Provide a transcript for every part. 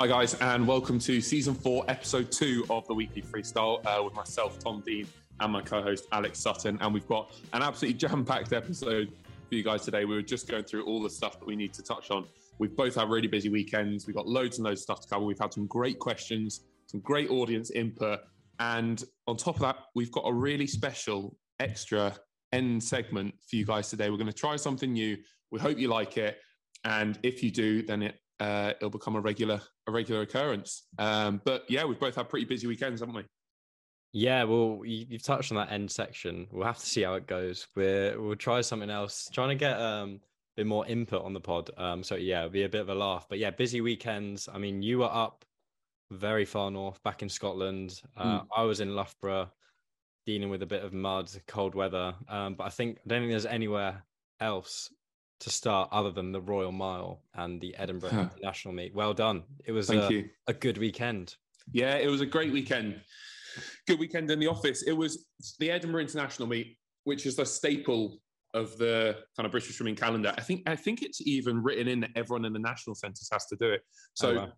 Hi guys, and welcome to season 4, episode 2 of the Weekly Freestyle with myself, Tom Dean, and my co-host Alex Sutton. And we've got an absolutely jam-packed episode for you guys today. We were just going through all the stuff that we need to touch on. We've both had really busy weekends. We've got loads and loads of stuff to cover. We've had some great questions, some great audience input, and on top of that, we've got a really special extra end segment for you guys today. We're going to try something new. We hope you like it, and if you do, then it'll become a regular occurrence. But yeah, we've both had pretty busy weekends, haven't we? Yeah, well, you've touched on that end section. We'll have to see how it goes. We'll try something else, trying to get a bit more input on the pod. So yeah, it'll be a bit of a laugh. But yeah, busy weekends. I mean, you were up very far north, back in Scotland. I was in Loughborough, dealing with a bit of mud, cold weather. But I don't think there's anywhere else to start other than the Royal Mile and the Edinburgh International Meet. Well done. It was a good weekend. Yeah, it was a great weekend. Good weekend in the office. It was the Edinburgh International Meet, which is a staple of the kind of British swimming calendar. I think it's even written in that everyone in the national census has to do it. So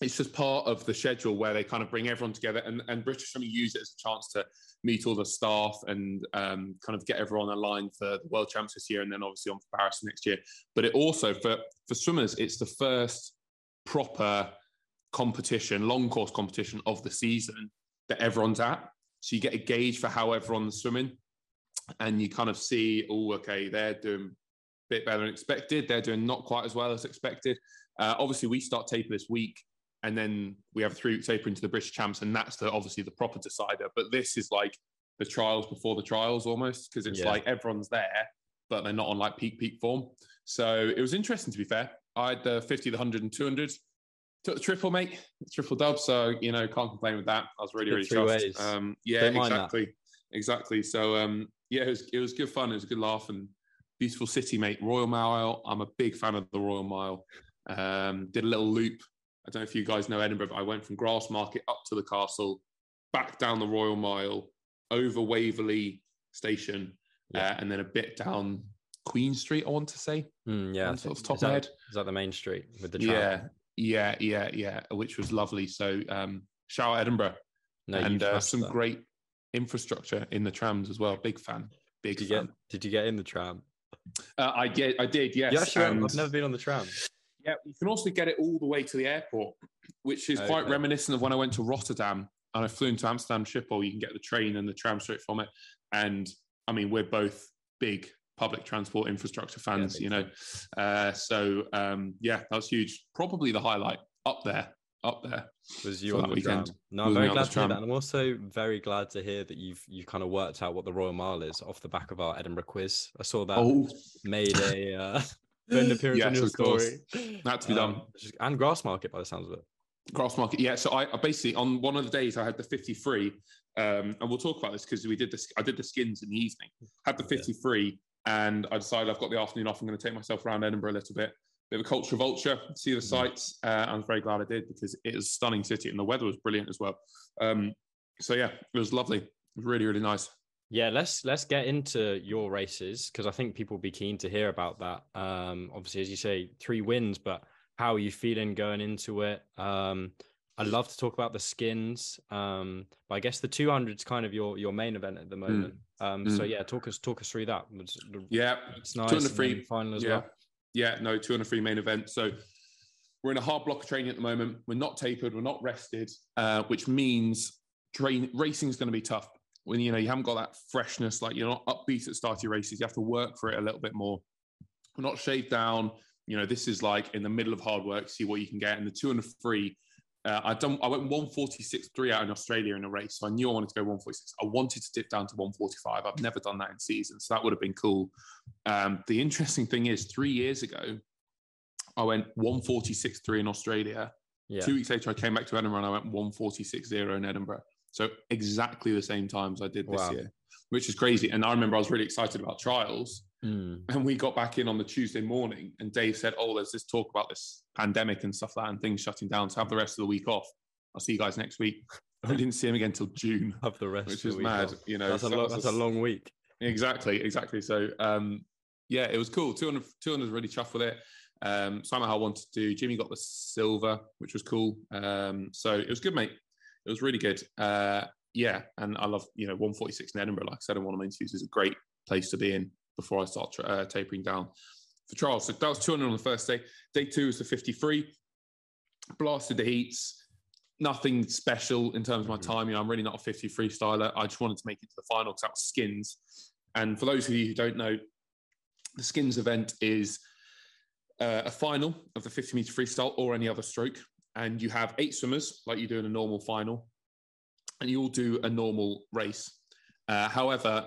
it's just part of the schedule where they kind of bring everyone together, and British swimming use it as a chance to meet all the staff and kind of get everyone aligned for the World Champs this year, and then obviously on for Paris next year. But it also, for swimmers, it's the first proper competition, long course competition of the season that everyone's at. So you get a gauge for how everyone's swimming, and you kind of see, they're doing a bit better than expected. They're doing not quite as well as expected. Obviously, we start taper this week, and then we have a 3-week taper into the British Champs, and that's obviously the proper decider. But this is like the trials before the trials almost, because it's like everyone's there, but they're not on like peak form. So it was interesting, to be fair. I had the 50, the 100 and 200. Took the triple, mate. Triple dub. So, can't complain with that. I was really, really chuffed. Yeah, exactly. So, yeah, it was good fun. It was a good laugh, and beautiful city, mate. Royal Mile. I'm a big fan of the Royal Mile. Did a little loop. I don't know if you guys know Edinburgh, but I went from Grassmarket up to the castle, back down the Royal Mile, over Waverley Station, and then a bit down Queen Street, I want to say. Sort of top head. Is that the main street with the trail? Yeah, which was lovely. So shout out Edinburgh. And some great infrastructure in the trams as well. Big fan. Did you get in the tram? I did, yes. Yeah, sure. I've never been on the tram. Yeah, you can also get it all the way to the airport, which is quite reminiscent of when I went to Rotterdam and I flew into Amsterdam Schiphol. You can get the train and the tram straight from it. And I mean, we're both big public transport infrastructure fans, yeah, that was huge. Probably the highlight up there. Was you on the weekend? Tram. No, I'm very glad to hear that. And I'm also very glad to hear that you kind of worked out what the Royal Mile is off the back of our Edinburgh quiz. I saw that made a... an appearance on your story. Had to be done. And Grassmarket, by the sounds of it. Grassmarket, yeah. So I basically, on one of the days, I had the 53, and we'll talk about this because I did the skins in the evening. Had the 53, and I decided I've got the afternoon off. I'm going to take myself around Edinburgh a little bit. Bit of a culture vulture, see the sights. I'm very glad I did, because it is a stunning city, and the weather was brilliant as well. So yeah, it was lovely. It was really, really nice. Yeah, let's get into your races, because I think people will be keen to hear about that. Obviously, as you say, 3 wins, but how are you feeling going into it? I'd love to talk about the skins, but I guess the 200's kind of your main event at the moment. So yeah, talk us through that. Yeah, it's nice. 200 free final as well. Yeah, no, 200 free main event. So we're in a hard block of training at the moment. We're not tapered, we're not rested, which means racing is going to be tough. When you haven't got that freshness, like you're not upbeat at start of your races, you have to work for it a little bit more. We're not shaved down. This is like in the middle of hard work, see what you can get. And the 200 free, I went 1:46.3 out in Australia in a race, so I knew I wanted to go 1:46. I wanted to dip down to 1:45. I've never done that in season, so that would have been cool. The interesting thing is, 3 years ago, I went 1:46.3 in Australia. Yeah. 2 weeks later, I came back to Edinburgh and I went 1:46.0 in Edinburgh. So exactly the same times I did this year, which is crazy. And I remember I was really excited about trials. And we got back in on the Tuesday morning, and Dave said, there's this talk about this pandemic and stuff like that and things shutting down. So have the rest of the week off. I'll see you guys next week. I didn't see him again until June. Have the rest of the week off. Which is mad. That's a long week. Exactly. So, yeah, it was cool. 200 really chuffed with it. Samahal won to, Jimmy got the silver, which was cool. So it was good, mate. It was really good. Yeah, and I love, 146 in Edinburgh. Like I said in one of my interviews, is a great place to be in before I start tapering down for trials. So that was 200 on the first day. Day two was the 53. Blasted the heats. Nothing special in terms of my time. I'm really not a 50 freestyler. I just wanted to make it to the final because that was skins. And for those of you who don't know, the skins event is a final of the 50-meter freestyle or any other stroke. And you have 8 swimmers, like you do in a normal final. And you all do a normal race. However,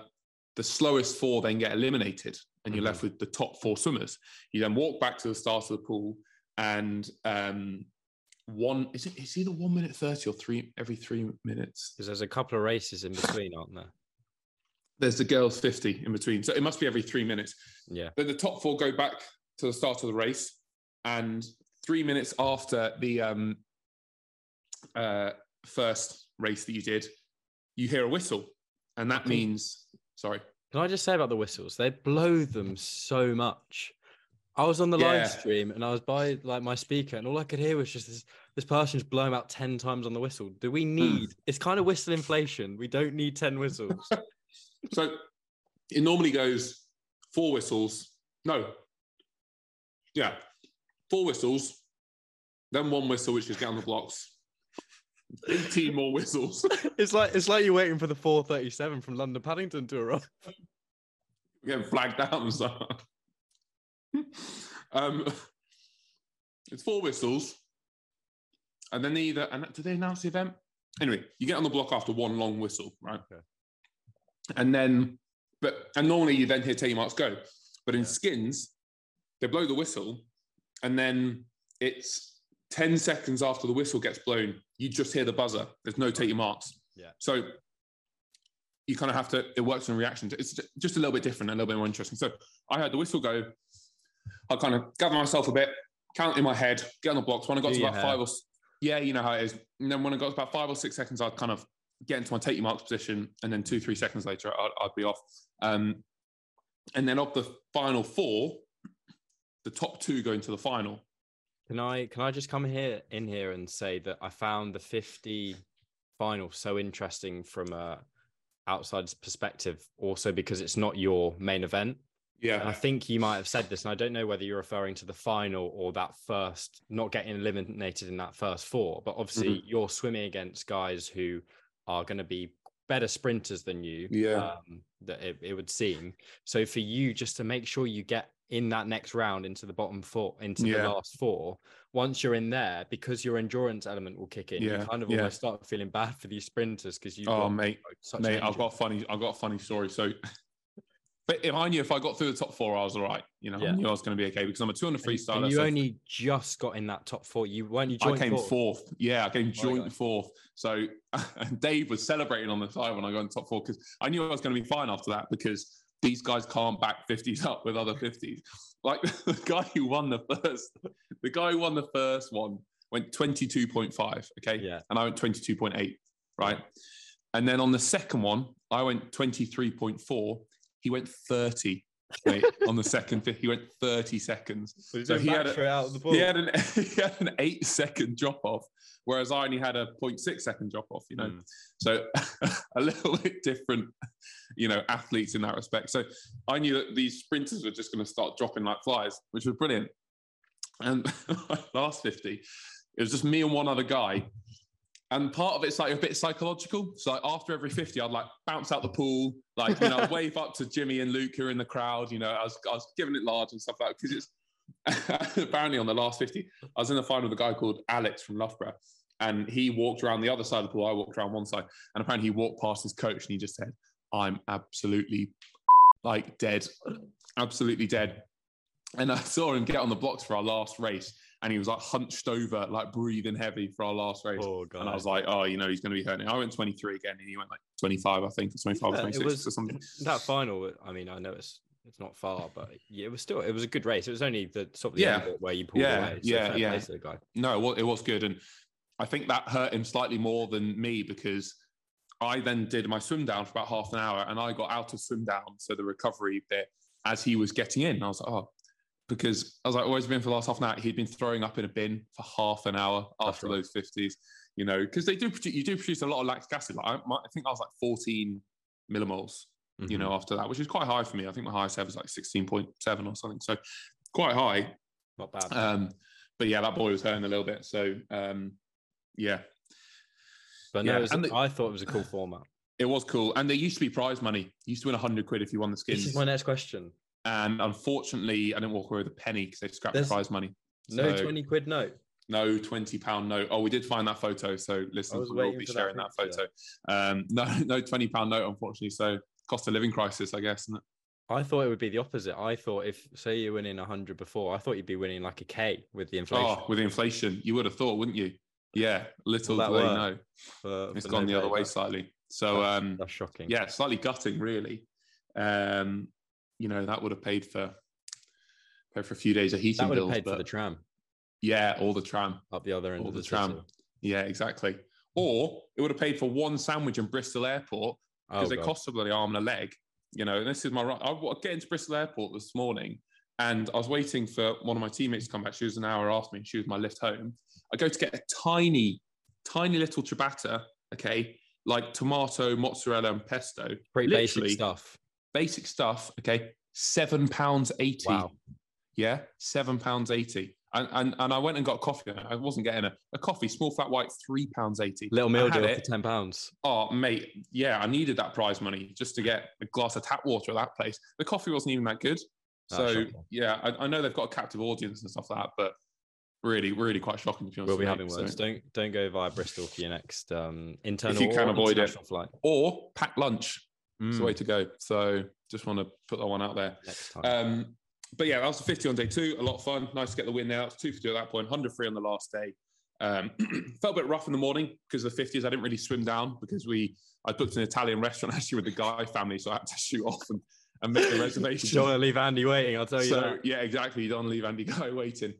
the slowest 4 then get eliminated. And you're left with the top 4 swimmers. You then walk back to the start of the pool. And it's either 1 minute 30 or every 3 minutes. Because there's a couple of races in between, aren't there? There's the girls 50 in between. So it must be every 3 minutes. Yeah. But the top 4 go back to the start of the race. And 3 minutes after the first race that you did, you hear a whistle. And that means... Sorry. Can I just say about the whistles? They blow them so much. I was on the live stream and I was by my speaker and all I could hear was just this person's blowing out 10 times on the whistle. Do we need... It's kind of whistle inflation. We don't need 10 whistles. So it normally goes 4 whistles. No. Yeah. 4 whistles. Then 1 whistle, which is down the blocks. 18 more whistles. It's like you're waiting for the 4:37 from London Paddington to arrive. We're getting flagged down. So. It's 4 whistles. And then did they announce the event? Anyway, you get on the block after 1 long whistle, right? Okay. And then, and normally you then hear tell your marks go. But in skins, they blow the whistle and then it's 10 seconds after the whistle gets blown, you just hear the buzzer. There's no take your marks. Yeah. So you kind of have to, it works on reaction. It's just a little bit different, a little bit more interesting. So I heard the whistle go. I kind of gather myself a bit, count in my head, get on the blocks. When I got to about 5 or... Yeah, you know how it is. And then when I got to about 5 or 6 seconds, I'd kind of get into my take your marks position. And then 2-3 seconds later, I'd be off. And then of the final 4, the top 2 go into the final. Can I just come in here and say that I found the 50 final so interesting from an outsider's perspective, also because it's not your main event. Yeah. And I think you might have said this, and I don't know whether you're referring to the final or that first, not getting eliminated in that first 4, but obviously you're swimming against guys who are going to be better sprinters than you, that it would seem. So for you, just to make sure you get in that next round into the bottom 4, into the last 4, once you're in there, because your endurance element will kick in, you kind of almost start feeling bad for these sprinters because you... I've got a funny story. So, but if I knew if I got through the top 4, I was all right. I knew I was going to be okay because I'm a 200 freestyler. And you only just got in that top 4. I came fourth. Yeah, I came joint fourth. So Dave was celebrating on the side when I got in the top 4 because I knew I was going to be fine after that because these guys can't back 50s up with other 50s. Like the guy who won the first one went 22.5, okay? Yeah. And I went 22.8, right? And then on the second one, I went 23.4. He went 30, right? On the second, he went 30 seconds. So he had an 8-second drop-off, whereas I only had a 0.6-second drop-off, So a little bit different, athletes in that respect. So I knew that these sprinters were just going to start dropping like flies, which was brilliant. And last 50, it was just me and one other guy. And part of it's like a bit psychological. So like after every 50, I'd like bounce out the pool, wave up to Jimmy and Luca in the crowd. I was giving it large and stuff like that because it's apparently on the last 50, I was in the final with a guy called Alex from Loughborough, and he walked around the other side of the pool. I walked around one side, and apparently he walked past his coach and he just said, "I'm absolutely dead, absolutely dead." And I saw him get on the blocks for our last race. And he was hunched over, breathing heavy for our last race. Oh, God. And I was like, he's going to be hurting. I went 23 again, and he went 25, I think, or 25 or 26 or something. That final, I know it's not far, but it was still, it was a good race. It was only the sort of the end where you pulled away. So the guy. No, well, it was good. And I think that hurt him slightly more than me because I then did my swim down for about half an hour, and I got out of swim down, so the recovery bit, as he was getting in. And I was like, oh, because as I've always been for the last half an hour, he'd been throwing up in a bin for half an hour after those 50s, you know, because they do produce, you do produce a lot of lactic acid. Like I think I was like 14 millimoles, you know, after that, which is quite high for me. I think my highest ever was like 16.7 or something. So quite high. Not bad. But yeah, that boy was hurting a little bit. So yeah. But no, yeah. I thought it was a cool format. It was cool. And there used to be prize money. You used to win 100 quid if you won the skins. This is my next question. And unfortunately, I didn't walk away with a penny because they scrapped the prize money. No 20 quid note? No £20 note. Oh, we did find that photo. So listen, we'll be sharing that photo. No £20 note, unfortunately. So cost of living crisis, I guess, isn't it? I thought it would be the opposite. I thought if, say you're winning 100 before, I thought you'd be winning like a K with the inflation. Oh, with the inflation. You would have thought, wouldn't you? Yeah, little do they know. It's gone the other way slightly. So that's shocking. Yeah, slightly gutting, really. You know, that would have paid for a few days of heating bills. That would have paid for the tram. Yeah, all the tram. Up the other end of the tram. Yeah, exactly. Or it would have paid for one sandwich in Bristol Airport because they cost somebody an arm and a leg. You know, and this is my right. I get into Bristol Airport this morning and I was waiting for one of my teammates to come back. She was an hour after me and she was my lift home. I go to get a tiny little ciabatta, okay, like tomato, mozzarella, and pesto. Pretty basic stuff. Basic stuff, okay, £7.80. Wow. Yeah, £7.80. And I went and got coffee. I wasn't getting a coffee, small flat white, £3.80. Little meal deal for £10. Oh, mate, yeah, I needed that prize money just to get a glass of tap water at that place. The coffee wasn't even that good. So, yeah, I know they've got a captive audience and stuff like that, but really, really quite shocking to be honest. We'll be having words. Don't go via Bristol for your next international if you can avoid it. Flight. Or packed lunch. It's the way to go. So just want to put that one out there. Next time. But yeah, that was 50 on day two. A lot of fun. Nice to get the win there. It's 250 at that point, 100 free on the last day. Felt a bit rough in the morning because of the 50s. I didn't really swim down because I booked an Italian restaurant actually with the Guy family. So I had to shoot off and make the reservation. You don't want to leave Andy waiting, I'll tell you that. Yeah, exactly. You don't want to leave Andy Guy waiting.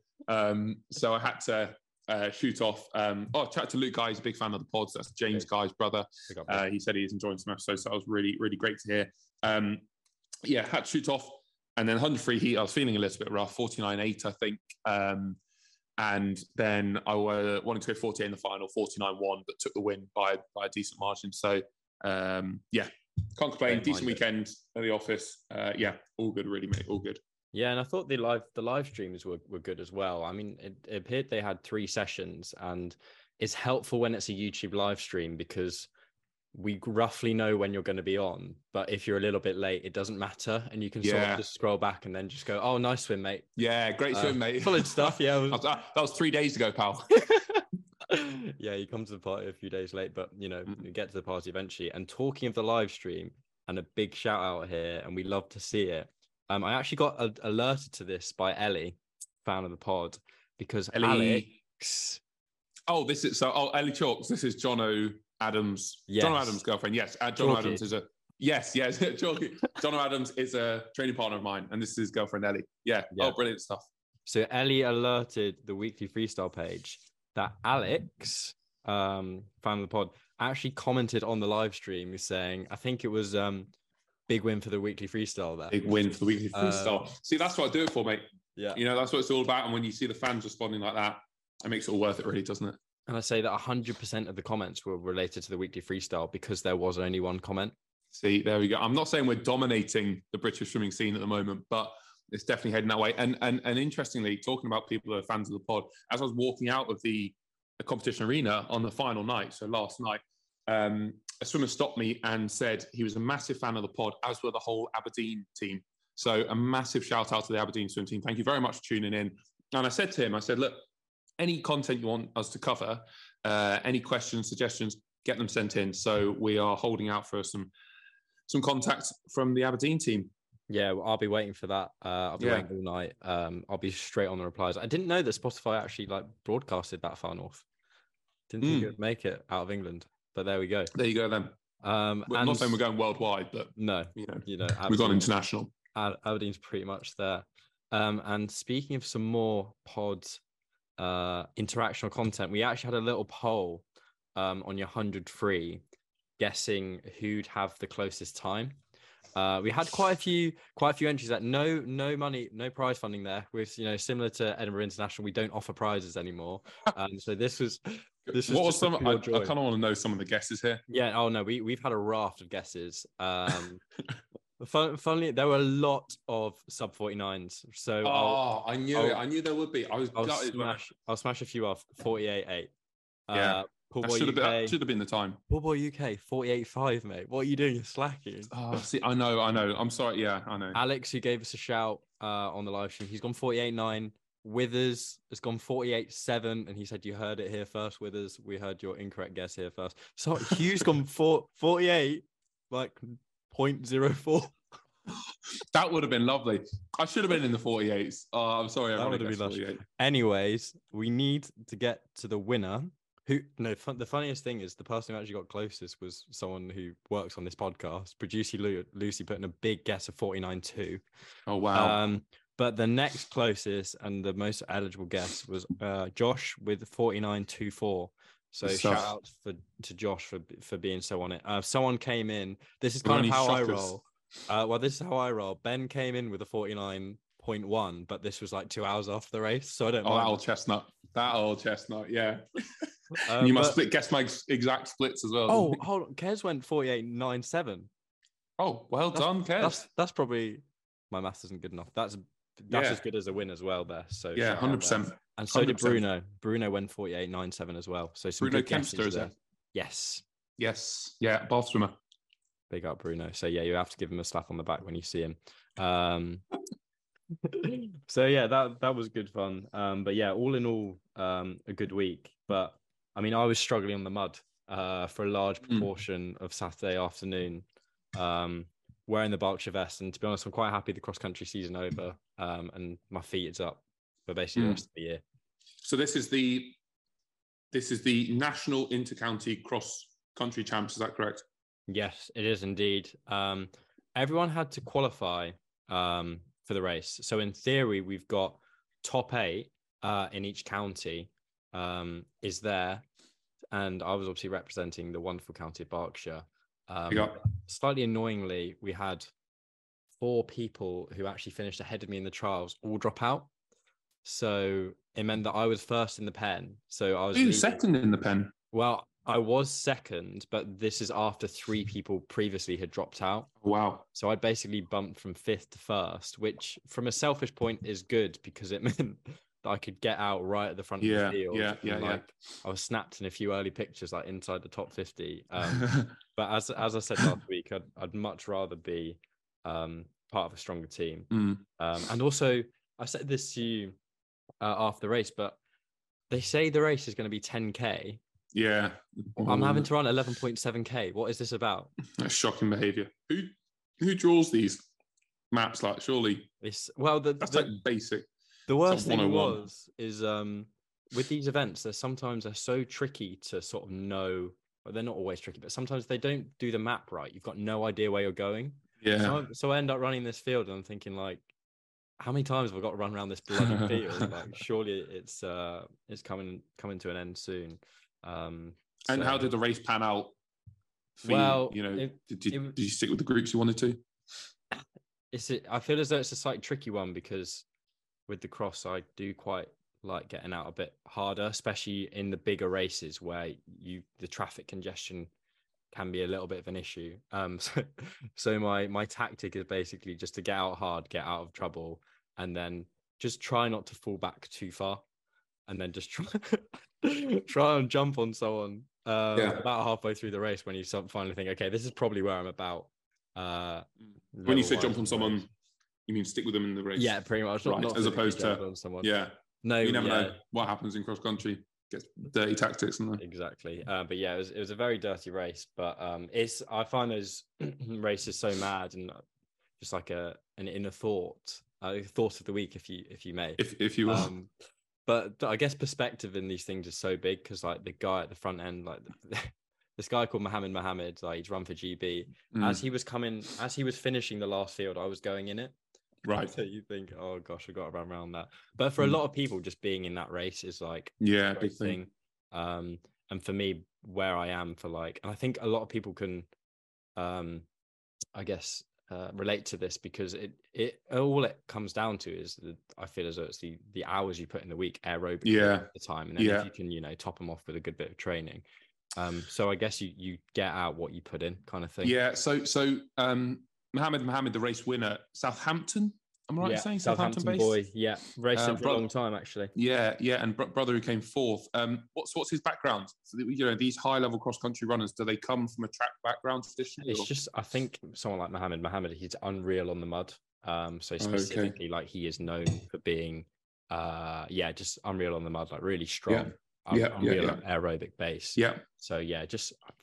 So I had to shoot off. Chat to Luke Guy. He's a big fan of the pods. That's James Guy's brother. He said he's enjoying some episodes. So that was really, really great to hear. Yeah, had to shoot off. And then 100 free heat, I was feeling a little bit rough, 49.8, I think. And then I wanted to go 48 in the final, 49.1, but took the win by a decent margin. So, yeah, can't complain. Decent weekend at the office. Yeah, all good, really, mate, all good. Yeah, and I thought the live streams were good as well. I mean, it appeared they had 3 sessions, and it's helpful when it's a YouTube live stream because we roughly know when you're going to be on, but if you're a little bit late, it doesn't matter. And you can sort of just scroll back and then just go, oh, nice swim, mate. Yeah, great swim, mate. Solid stuff, yeah. That was 3 days ago, pal. Yeah, you come to the party a few days late, but, you know, you get to the party eventually. And talking of the live stream, and a big shout out here, and we love to see it. I actually got alerted to this by Ellie, fan of the pod, because Alex... Oh, this is... Ellie Chalks, this is Jono... Adams, yes. John Adams' girlfriend. Yes, John Adams is a yes. John Adams is a training partner of mine, and this is his girlfriend Ellie. Yeah. Oh, brilliant stuff. So Ellie alerted the Weekly Freestyle page that Alex, fan of the pod, actually commented on the live stream saying, "I think it was big win for the Weekly Freestyle." There, big win for the Weekly Freestyle. See, that's what I do it for, mate. Yeah, you know that's what it's all about. And when you see the fans responding like that, it makes it all worth it, really, doesn't it? And I say that 100% of the comments were related to the Weekly Freestyle because there was only one comment. See, there we go. I'm not saying we're dominating the British swimming scene at the moment, but it's definitely heading that way. And interestingly, talking about people who are fans of the pod, as I was walking out of the competition arena on the final night, so last night, a swimmer stopped me and said he was a massive fan of the pod, as were the whole Aberdeen team. So a massive shout out to the Aberdeen swim team. Thank you very much for tuning in. And I said to him, I said, look, any content you want us to cover, any questions, suggestions, get them sent in. So we are holding out for some contacts from the Aberdeen team. Yeah, well, I'll be waiting for that. I'll be waiting all night. I'll be straight on the replies. I didn't know that Spotify actually broadcasted that far north. Didn't think it would make it out of England, but there we go. There you go then. I'm not saying we're going worldwide, but no, you know, Aberdeen, we've gone international. Aberdeen's pretty much there. And speaking of some more pods. Interactional content. We actually had a little poll on your 100 free, guessing who'd have the closest time. We had quite a few entries that no money, no prize funding there. With, you know, similar to Edinburgh International, we don't offer prizes anymore. So this was what was some? I kind of want to know some of the guesses here. Yeah. Oh no, we've had a raft of guesses. Funnily, there were a lot of sub 49s. So I knew there would be. I'll smash a few off. 48.8. Yeah. Poor Boy UK should have been the time. Poor Boy UK 48.5, mate. What are you doing? You're slacking. Oh, see, I know. I'm sorry. Yeah, I know. Alex, who gave us a shout on the live stream, he's gone 48.9. Withers has gone 48.7, and he said you heard it here first. Withers, we heard your incorrect guess here first. So Hugh's gone 48, like 0.04. That would have been lovely. I should have been in the 48s. Oh, I'm sorry. That would have been lovely. Anyways, we need to get to the winner. The funniest thing is the person who actually got closest was someone who works on this podcast. Producer Lucy put in a big guess of 49.2. Oh, wow. But the next closest and the most eligible guess was Josh with 49.24. So shout out to Josh for being so on it. Someone came in. This is kind of how I roll. This is how I roll. Ben came in with a 49.1, but this was like 2 hours off the race, so I don't know. Oh, that old chestnut, yeah. You must guess my exact splits as well. Oh, hold on. Kez went 48.97. Oh, well done, Kez. That's probably... My maths isn't good enough. That's as good as a win as well there. So yeah, 100%. And so 100%. Did Bruno. Bruno went 48.97 as well. So some Bruno Kempster is there. Yes. Yeah, Bath swimmer. Big up Bruno. So yeah, you have to give him a slap on the back when you see him. So yeah, that was good fun. But yeah, all in all, a good week. But I mean, I was struggling on the mud for a large proportion of Saturday afternoon. Wearing the Berkshire vest, and to be honest, I'm quite happy the cross-country season over, and my feet is up for basically the rest of the year. So this is the National Intercounty Cross-Country Champs, is that correct? Yes, it is indeed. Everyone had to qualify for the race. So in theory, we've got top 8 in each county is there, and I was obviously representing the wonderful county of Berkshire. Slightly annoyingly, we had 4 people who actually finished ahead of me in the trials all drop out. So it meant that I was first in the pen. So I was second in the pen. Well, I was second, but this is after 3 people previously had dropped out. Wow. So I basically bumped from 5th to 1st, which from a selfish point is good because it meant that I could get out right at the front of the field. I was snapped in a few early pictures, like inside the top 50. But as I said last week, I'd much rather be part of a stronger team. And also, I said this to you after the race, but they say the race is going to be 10K. Yeah. I'm having to run 11.7K. What is this about? That's shocking behaviour. Who draws these maps? Like, surely... That's like basic. The worst thing is with these events, they're so tricky to sort of know. Well, they're not always tricky, but sometimes they don't do the map right. You've got no idea where you're going. Yeah. So I end up running this field, and I'm thinking, like, how many times have I got to run around this bloody field? Like, surely it's coming to an end soon. And how did the race pan out? Did you stick with the groups you wanted to? I feel as though it's a slight tricky one because with the cross, I do quite like getting out a bit harder, especially in the bigger races where the traffic congestion can be a little bit of an issue. So my tactic is basically just to get out hard, get out of trouble, and then just try not to fall back too far, and then just try and jump on someone about halfway through the race when you finally think, okay, this is probably where I'm about. When you say jump on someone, you mean stick with them in the race? Yeah, pretty much. Right, as opposed to someone. Yeah. No, you never know what happens in cross country. Gets dirty tactics and that. Exactly. But yeah, it was a very dirty race. But I find those races so mad and just like an inner thought of the week, if you may, if you will. But I guess perspective in these things is so big because like the guy at the front end, like this guy called Mohammed Mohammed, like he's run for GB. As he was finishing the last field, I was going in it. Right. So you think, oh gosh, I've got to run around that. But for a lot of people, just being in that race is like a big thing. And for me, where I am and I think a lot of people can, I guess, relate to this, because it all it comes down to is I feel as though it's the hours you put in the week aerobic at the time, and then if you can top them off with a good bit of training, so I guess you get out what you put in, kind of thing. So Mohammed, the race winner, Southampton, am I right in saying? Southampton boy, racing for a long time, actually. And brother who came fourth. What's his background? So that, these high-level cross-country runners, do they come from a track background traditionally? It's just, I think, someone like Mohammed, he's unreal on the mud. So specifically, he is known for being, just unreal on the mud, really strong. Aerobic base.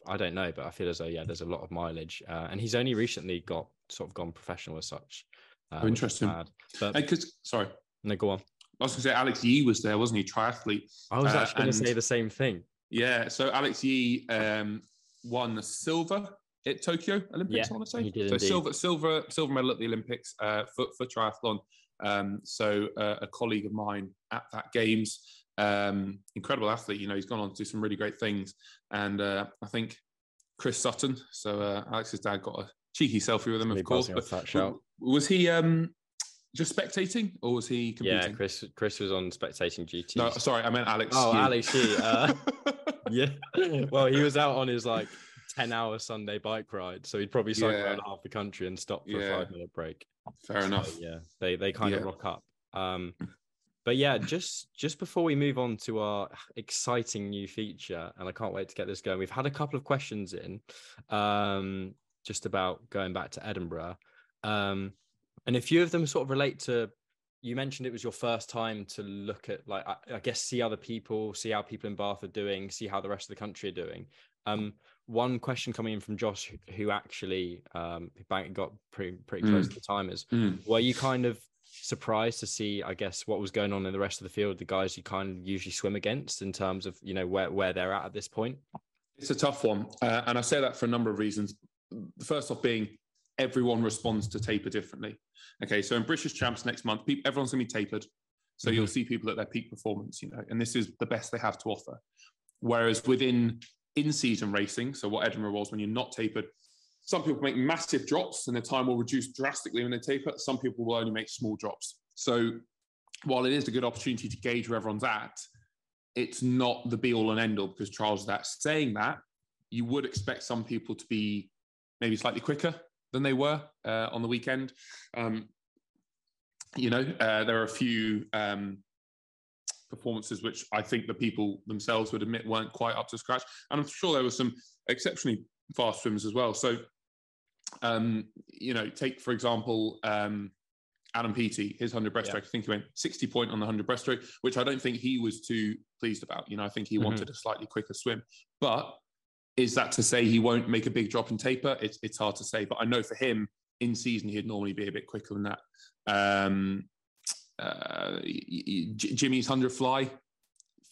I don't know, but I feel as though there's a lot of mileage, and he's only recently got sort of gone professional as such. Interesting. Go on. I was going to say Alex Yee was there, wasn't he? Triathlete. I was actually going to say the same thing. Yeah. So Alex Yee won the silver at Tokyo Olympics. I want to say he did, so silver medal at the Olympics for triathlon. A colleague of mine at that Games. Incredible athlete, he's gone on to do some really great things, and I think Chris Sutton, Alex's dad, got a cheeky selfie with him, of course. Was he just spectating, or was he competing? Yeah, Chris was on spectating GT. No, sorry, I meant Alex. Oh, Alex Yee. Well, he was out on his 10-hour Sunday bike ride, so he'd probably cycle around half the country and stop for a 5-minute break. Fair enough. They kind of rock up. But just before we move on to our exciting new feature, and I can't wait to get this going, we've had a couple of questions in just about going back to Edinburgh. And a few of them sort of relate to, you mentioned it was your first time to look at, I guess, see other people, see how people in Bath are doing, see how the rest of the country are doing. One question coming in from Josh, who actually got pretty close to the timers, were you kind of surprised to see, I guess, what was going on in the rest of the field, the guys you kind of usually swim against, in terms of where they're at this point? It's a tough one, and I say that for a number of reasons. First off, being everyone responds to taper differently. Okay, so in British Champs next month, everyone's gonna be tapered, so you'll see people at their peak performance, and this is the best they have to offer. Whereas within in-season racing, so what Edinburgh was when you're not tapered, some people make massive drops and their time will reduce drastically when they taper. Some people will only make small drops. So while it is a good opportunity to gauge where everyone's at, it's not the be all and end all because trials are that. Saying that, you would expect some people to be maybe slightly quicker than they were on the weekend. There are a few performances which I think the people themselves would admit weren't quite up to scratch. And I'm sure there were some exceptionally fast swims as well. So, take, for example, Adam Peaty, his 100 breaststroke. I think he went 60 point on the 100 breaststroke, which I don't think he was too pleased about. I think he wanted a slightly quicker swim. But is that to say he won't make a big drop and taper? It's hard to say. But I know for him, in season, he'd normally be a bit quicker than that. Jimmy's 100 fly,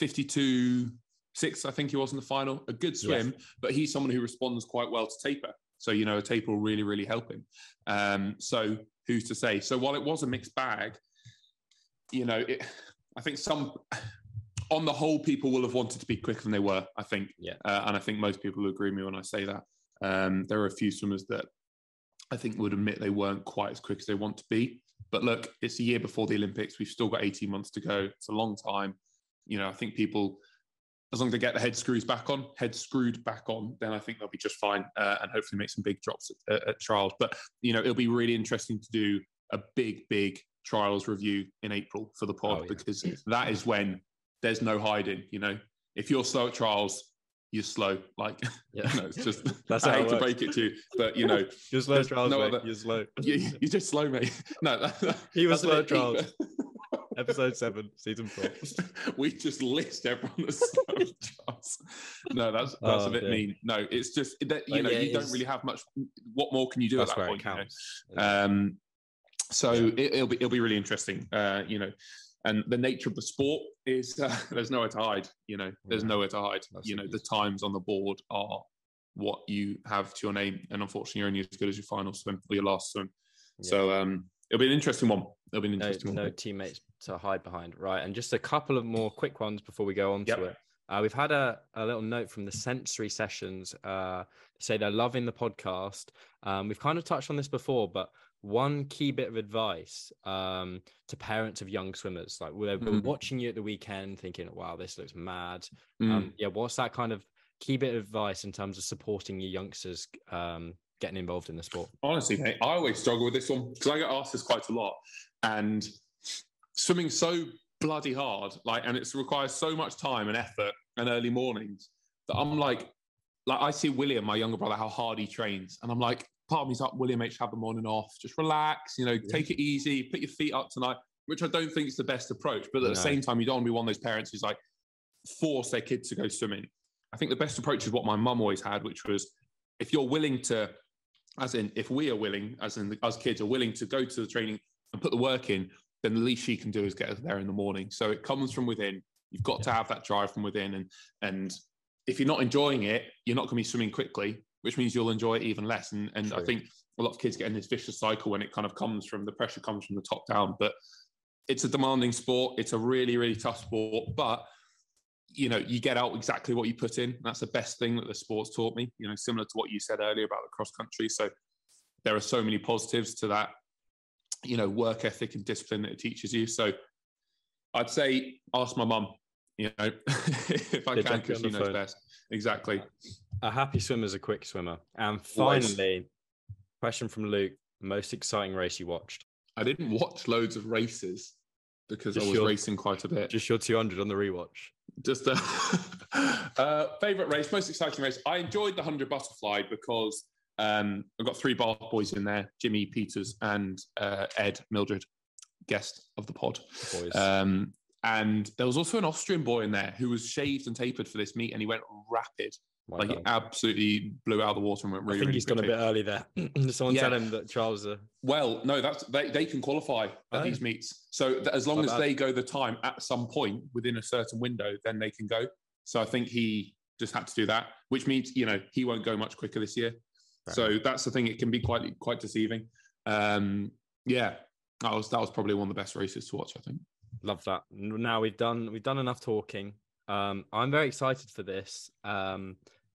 52.6, I think he was in the final. A good swim, but he's someone who responds quite well to taper. So, a taper will really, really help him. So who's to say? So while it was a mixed bag, I think some, on the whole, people will have wanted to be quicker than they were, I think. And I think most people will agree with me when I say that. There are a few swimmers that I think would admit they weren't quite as quick as they want to be. But look, it's a year before the Olympics. We've still got 18 months to go. It's a long time. I think people, as long as they get the head screwed back on, then I think they'll be just fine, and hopefully make some big drops at trials. But, it'll be really interesting to do a big trials review in April for the pod, because that is when there's no hiding. If you're slow at trials, you're slow. It's just, that's I hate to break it to you, but you're slow at trials, mate. You're slow. You're just slow, mate. No, he was slow at trials. Episode 7, season 4. We just list everyone as slow trials. No, that's a bit mean. No, it's just that, you don't really have much. What more can you do at that point? It'll be really interesting. And the nature of the sport is there's nowhere to hide. There's nowhere to hide. The times on the board are what you have to your name, and unfortunately, you're only as good as your final swim or your last swim. Yeah. So it'll be an interesting one. No teammates to hide behind, right? And just a couple of more quick ones before we go on to it. We've had a little note from the sensory sessions say they're loving the podcast. We've kind of touched on this before, but one key bit of advice to parents of young swimmers, like we've been watching you at the weekend thinking, wow, this looks mad. What's that kind of key bit of advice in terms of supporting your youngsters getting involved in the sport? Honestly, mate, I always struggle with this one because I get asked this quite a lot, and swimming's so bloody hard, like, and it requires so much time and effort and early mornings that I'm like I see William, my younger brother, how hard he trains, and I'm like, part of me's up, William H, have the morning off, just relax, you know, take it easy, put your feet up tonight, which I don't think is the best approach, but at the same time, you don't want to be one of those parents who's like force their kids to go swimming. I think the best approach is what my mum always had, which was, if you're willing to, as in, if we are willing, as in, us kids are willing to go to the training and put the work in, then the least she can do is get us there in the morning. So it comes from within. You've got to have that drive from within. And if you're not enjoying it, you're not going to be swimming quickly, which means you'll enjoy it even less. And I think a lot of kids get in this vicious cycle when it kind of comes from, the pressure comes from the top down. But it's a demanding sport. It's a really, really tough sport. But you know, you get out exactly what you put in. That's the best thing that the sport's taught me, you know, similar to what you said earlier about the cross country. So there are so many positives to that, you know, work ethic and discipline that it teaches you. So I'd say ask my mum, you know, if I can, because she knows best. Exactly. A happy swimmer is a quick swimmer. And finally, question from Luke, most exciting race you watched? I didn't watch loads of races because I was racing quite a bit. Just your 200 on the rewatch. Just a favourite race, most exciting race. I enjoyed the 100 butterfly because I've got three Bath boys in there, Jimmy, Peters and Ed, Mildred, guest of the pod. And there was also an Austrian boy in there who was shaved and tapered for this meet, and he went rapid. My God. He absolutely blew out of the water and went really, I think he's really gone quickly. A bit early there. Someone tell him that Charles are... Well, no, that's they can qualify at these meets. So as long as they go the time at some point within a certain window, then they can go. So I think he just had to do that, which means, you know, he won't go much quicker this year. Right. So that's the thing. It can be quite deceiving. That was probably one of the best races to watch, I think. Love that. Now we've done enough talking. I'm very excited for this.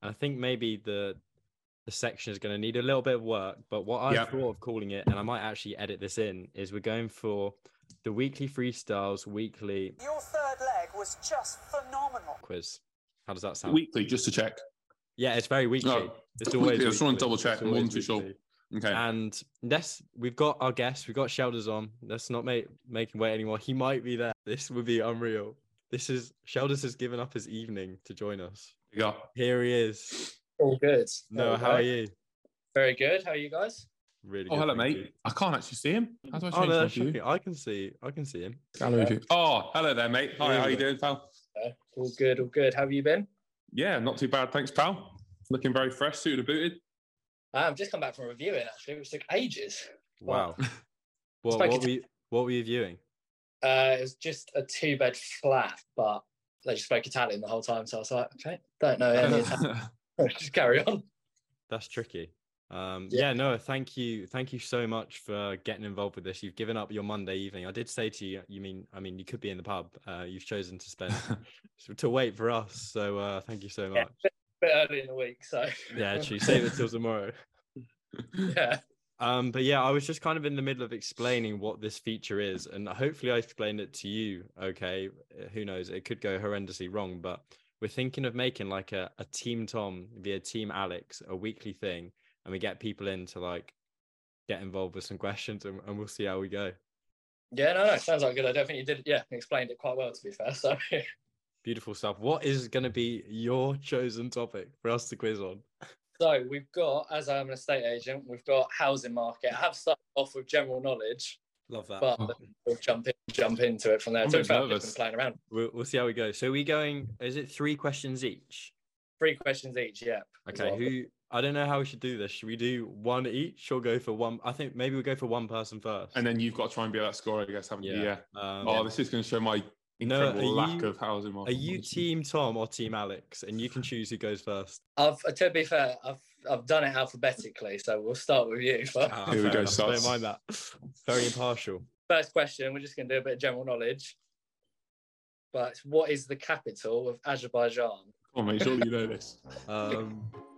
And I think maybe the section is going to need a little bit of work, but what I thought of calling it, and I might actually edit this in, is we're going for the Weekly Freestyles Weekly. Your third leg was just phenomenal. Quiz. How does that sound? Weekly, just to check. Yeah, it's very weekly. Oh, it's always weekly. I just want to double check. I wasn't too sure. Okay. And we've got our guest. We've got Shelders on. Let's not make him wait anymore. He might be there. This would be unreal. Shelders has given up his evening to join us. Yeah. Here he is. All good. No, how are you? Very good. How are you guys? Really good. Oh, hello, mate. You. I can't actually see him. How do I change my view? I can see him. Hello. Oh, hello there, mate. Hi, how are you doing, pal? All good. How have you been? Yeah, not too bad. Thanks, pal. Looking very fresh, suited and booted. I've just come back from reviewing, actually, which took ages. Wow. Well, what were you viewing? It was just a 2-bed flat, but they just spoke Italian the whole time. So I was like, okay, don't know any Italian. Just carry on. That's tricky. Thank you so much for getting involved with this. You've given up your Monday evening. I did say to you, you could be in the pub. You've chosen to spend to wait for us. So thank you so much. Yeah, a bit early in the week, so yeah, actually, save it till tomorrow. Yeah. I was just kind of in the middle of explaining what this feature is, and hopefully I explained it to you. Okay, who knows? It could go horrendously wrong, but we're thinking of making like a Team Tom via Team Alex, a weekly thing, and we get people in to like get involved with some questions, and we'll see how we go. Yeah, no, sounds like a good idea. I think you did. Yeah, explained it quite well, to be fair. So beautiful stuff. What is going to be your chosen topic for us to quiz on? So we've got, as I'm an estate agent, we've got housing market. I have started off with general knowledge. Love that. But we'll jump into it from there. Playing around. We'll see how we go. So are we going, is it 3 questions each? 3 questions each, yeah. Okay, I don't know how we should do this. Should we do one each or go for one? I think maybe we'll go for one person first. And then you've got to try and be that scorer, I guess, haven't you? Yeah. This is going to show my lack of housing market. Are you Team Tom or Team Alex? And you can choose who goes first. To be fair, I've done it alphabetically, so we'll start with you. Here we go, Sus. Don't mind that. Very impartial. First question, we're just going to do a bit of general knowledge. but what is the capital of Azerbaijan? Oh, mate, surely you know this.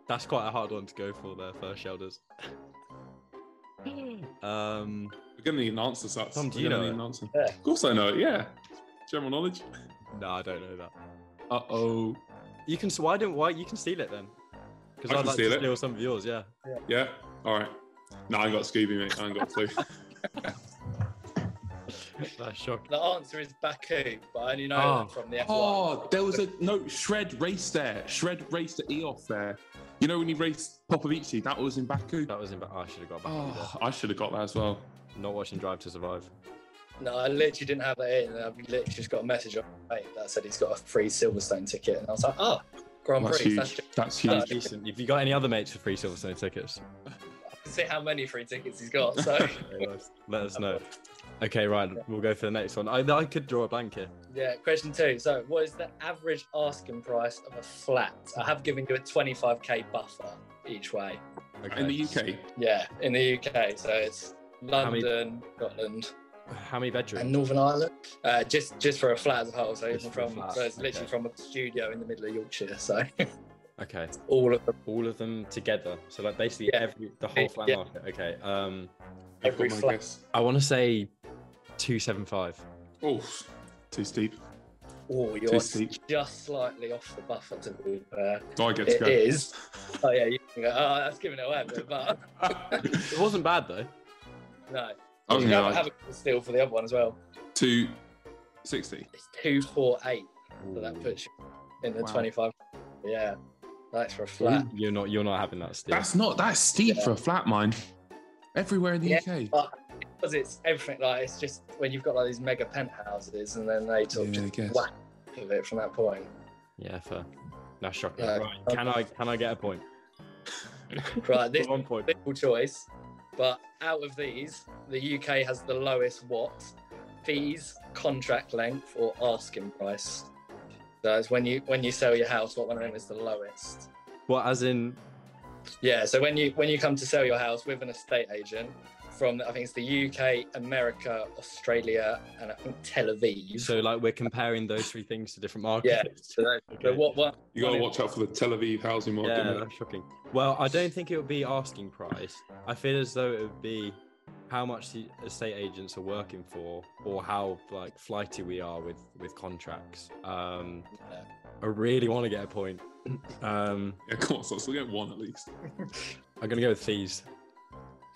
That's quite a hard one to go for there for Shelders. We're going to need an answer, Sats. Tom, do you know an answer? Yeah. Of course I know it, yeah. General knowledge? No, I don't know that. Uh-oh. You can, you can steal it then. Because I'd like to steal some of yours, yeah. Yeah? All right. No, I ain't got Scooby, mate. I ain't got a clue. That's shocking. The answer is Baku, but I only know that from the F1. Oh, there was Shred raced there. Shred raced at EOF there. You know when he raced Popovici, that was in Baku. That was in Baku. I should have got Baku. Oh, I should have got that as well. Not watching Drive to Survive. No, I literally didn't have that in. I literally just got a message on my mate that said he's got a free Silverstone ticket, and I was like, Grand Prix. That's huge. That's decent. Have you got any other mates for free Silverstone tickets? See how many free tickets he's got, so let us know. Okay, right, we'll go for the next one. I could draw a blank here. Yeah, question 2. So what is the average asking price of a flat? I have given you a 25k buffer each way. Okay. In the UK? Yeah, in the UK. So it's London, Scotland. How many bedrooms? And Northern Ireland. Just for a flat as a whole. So even from it's literally from a studio in the middle of Yorkshire, so okay. All of them together. So like basically the whole flat market. Okay. Every flat. I want to say 275. Oh, too steep. Oh, you're just slightly off the buffer to be fair. I get to go. It is. Oh yeah, you can go. Oh, that's giving it away, but it wasn't bad though. No. I was gonna have a steal for the other one as well. 260. It's 248. So that puts you in the 25. Yeah. That's for a flat. You're not having that steep. That's steep for a flat, mine. Everywhere in the UK. But because it's everything, like it's just when you've got like these mega penthouses and then they just whack of it from that point. Yeah, fair. That's shocking. Right. Can I get a point? Right, this simple choice. But out of these, the UK has the lowest fees, contract length, or asking price. So it's when you sell your house, what one of them is the lowest? What, as in? Yeah, so when you come to sell your house with an estate agent from, I think it's the UK, America, Australia, and I think Tel Aviv. So like we're comparing those three things to different markets. Yeah. So what? You gotta watch out for the Tel Aviv housing market. Yeah, that's shocking. Well, I don't think it would be asking price. I feel as though it would be how much the estate agents are working for, or how like flighty we are with contracts. I really want to get a point. Yeah, come on, so I'll still get one at least. I'm gonna go with fees.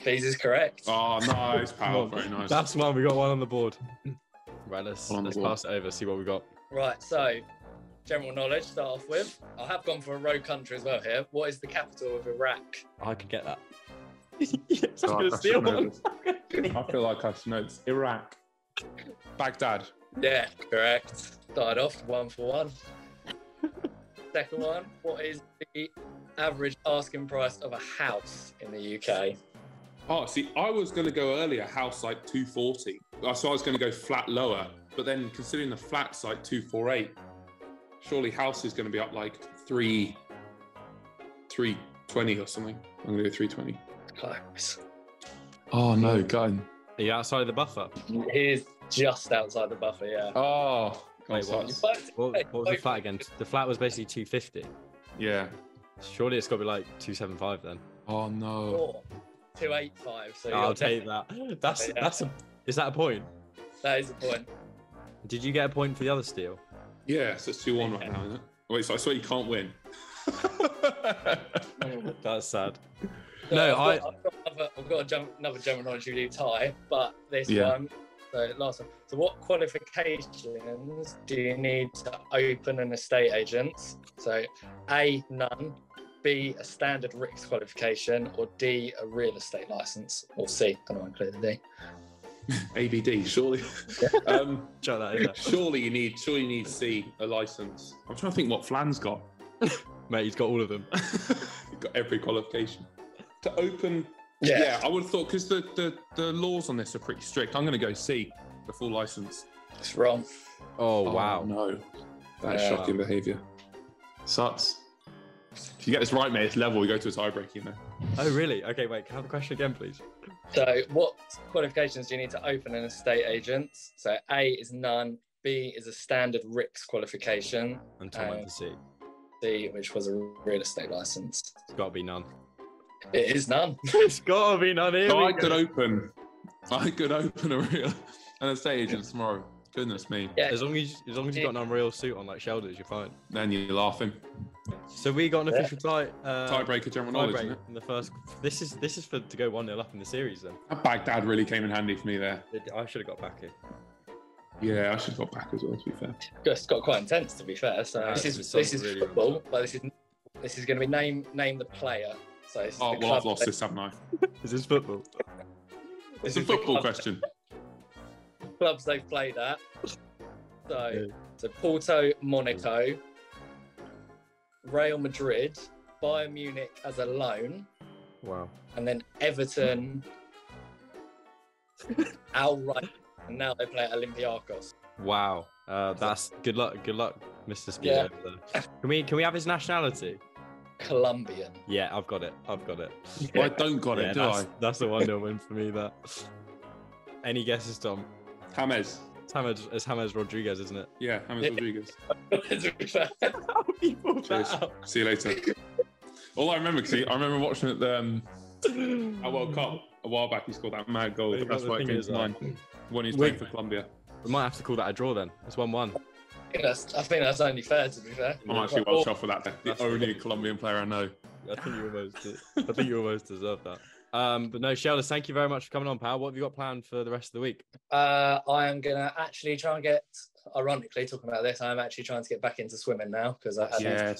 Fees is correct. Oh, nice, pal. Very nice. That's one. We got one on the board. Right, let's pass it over. See what we got. Right, so general knowledge. Start off with. I have gone for a rogue country as well here. What is the capital of Iraq? I could get that. Yes, I'm gonna steal one. I feel like I should know this. Iraq. Baghdad. Yeah, correct. Started off 1 for 1. Second one. What is the average asking price of a house in the UK? Oh, see, I was going to go earlier, house like 240. So I was going to go flat lower, but then considering the flat's like 248, surely house is going to be up like 320 or something. I'm going to go 320. Close. Oh no, gun. Are you outside the buffer? He is just outside the buffer, yeah. Oh, wait, what was the flat again? The flat was basically 250. Yeah. Surely it's got to be like 275 then. Oh no. 285. So I'll take that. Is that a point? That is a point. Did you get a point for the other steal? Yeah, so it's 2-1 right now, isn't it? Wait, so I swear you can't win. That's sad. No, I've got another general knowledge review tie, but this one. So last one. So what qualifications do you need to open an estate agent? So A, none. B, a standard RICS qualification, or D, a real estate license, or C, I don't want to include the D. ABD, surely. Surely you need C, a license. I'm trying to think what Flan's got. Mate, he's got all of them. He's got every qualification. To open, I would have thought, because the laws on this are pretty strict, I'm going to go C, the full license. It's wrong. Oh wow. No. That's shocking behaviour. Suts. If you get this right, mate, it's level. We go to a tiebreak, you know. Oh, really? Okay, wait. Can I have the question again, please? So, what qualifications do you need to open an estate agent? So, A is none, B B is a standard RICS qualification. And Tom went to C. C, which was a real estate license. It's got to be none. It is none. It's got to be none. So I could open a real an estate agent tomorrow. Goodness me. Yeah. As long as you've got an unreal suit on like Shelders, you're fine. Then you're laughing. So we got an official tiebreaker general knowledge in the first. This is for to go 1-0 up in the series then. That Baghdad really came in handy for me there. I should have got back here. Yeah, I should have got back as well, to be fair. It's got quite intense, to be fair. So yeah, this is really football, intense. But this is going to be name the player. So this is I've lost this, haven't I? This is football. It's a football question. Clubs they've played at. So Porto, Monaco, Real Madrid, Bayern Munich as a loan. Wow. And then Everton outright. And now they play at Olympiacos. Wow. That's good luck, Mr. Spear. Yeah. Can we have his nationality? Colombian. Yeah, I've got it. Well, I don't got it, do I? That's the 1-0 win for me, that. Any guesses, Tom? James. It's James Rodriguez, isn't it? Yeah, James Rodriguez. How people that see you later. All I remember, I remember watching it at World Cup a while back. He scored that mad goal. That's why it came to mind. When he's playing for Colombia. We might have to call that a draw then. It's 1-1. I think that's only fair, to be fair. I'm actually well chuffed for that. That's the only Colombian player I know. I think you almost deserve that. But no, Shelders, thank you very much for coming on, pal. What have you got planned for the rest of the week? I am going to actually try and get, ironically, talking about this, I'm actually trying to get back into swimming now because I had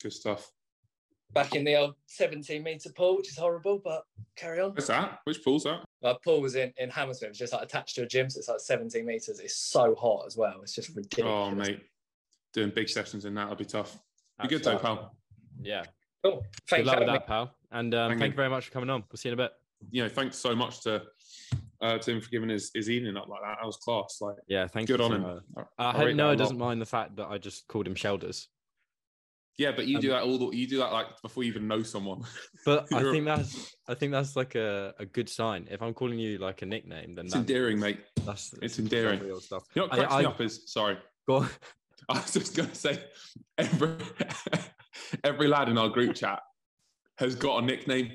good stuff. Back in the old 17-metre pool, which is horrible, but carry on. What's that? Which pool's that? My pool was in Hammersmith. It's just like attached to a gym, so it's like 17 metres. It's so hot as well. It's just ridiculous. Oh, mate. Doing big sessions in that'll be tough. Be good though, pal. Yeah. Cool. Thanks for that, pal. And thank you very much for coming on. We'll see you in a bit. You know, thanks so much to him for giving his evening up like that. That was class. Like, yeah, thank you. Good on him. I hope Noah doesn't mind the fact that I just called him Shelders. Yeah, but you do that like before you even know someone. But I think that's like a good sign. If I'm calling you like a nickname, then that's endearing, mate. That's endearing. Real stuff. You know what cracks me up is, sorry. Go on. I was just gonna say every lad in our group chat has got a nickname.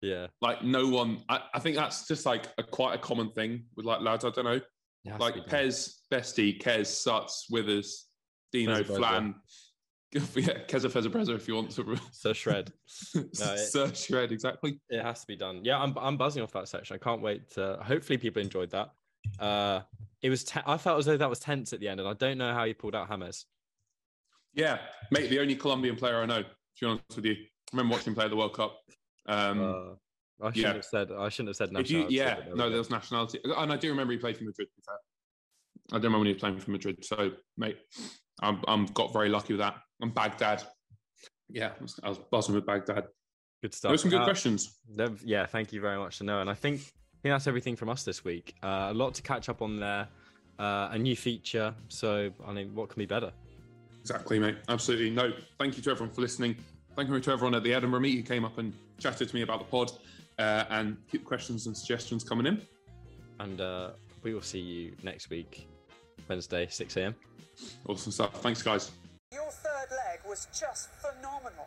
Yeah. Like no one. I think that's just like quite a common thing with like lads. I don't know. Like Pez, Bestie, Kez, Suts, Withers, Dino, Flan. Yeah, Keza Fezzabrezza if you want to. Sir Shred. Sir Shred, exactly. It has to be done. Yeah, I'm buzzing off that section. I can't wait to... Hopefully people enjoyed that. It was... I felt as though that was tense at the end, and I don't know how he pulled out James. Yeah, mate, the only Colombian player I know, to be honest with you. I remember watching him play at the World Cup. I shouldn't have said nationality. There was nationality. And I do remember he played for Madrid. I don't remember when he was playing for Madrid. So, mate, I'm got very lucky with that. And Baghdad. Yeah, I was buzzing with Baghdad. Good stuff. Those some good questions. Yeah, thank you very much to Noah. And I think that's everything from us this week. A lot to catch up on there. A new feature. So, I mean, what can be better? Exactly, mate. Absolutely. No, thank you to everyone for listening. Thank you to everyone at the Edinburgh Meet who came up and chatted to me about the pod. And keep questions and suggestions coming in. And we will see you next week, Wednesday, 6 a.m. Awesome stuff. Thanks, guys. Your third leg was just phenomenal.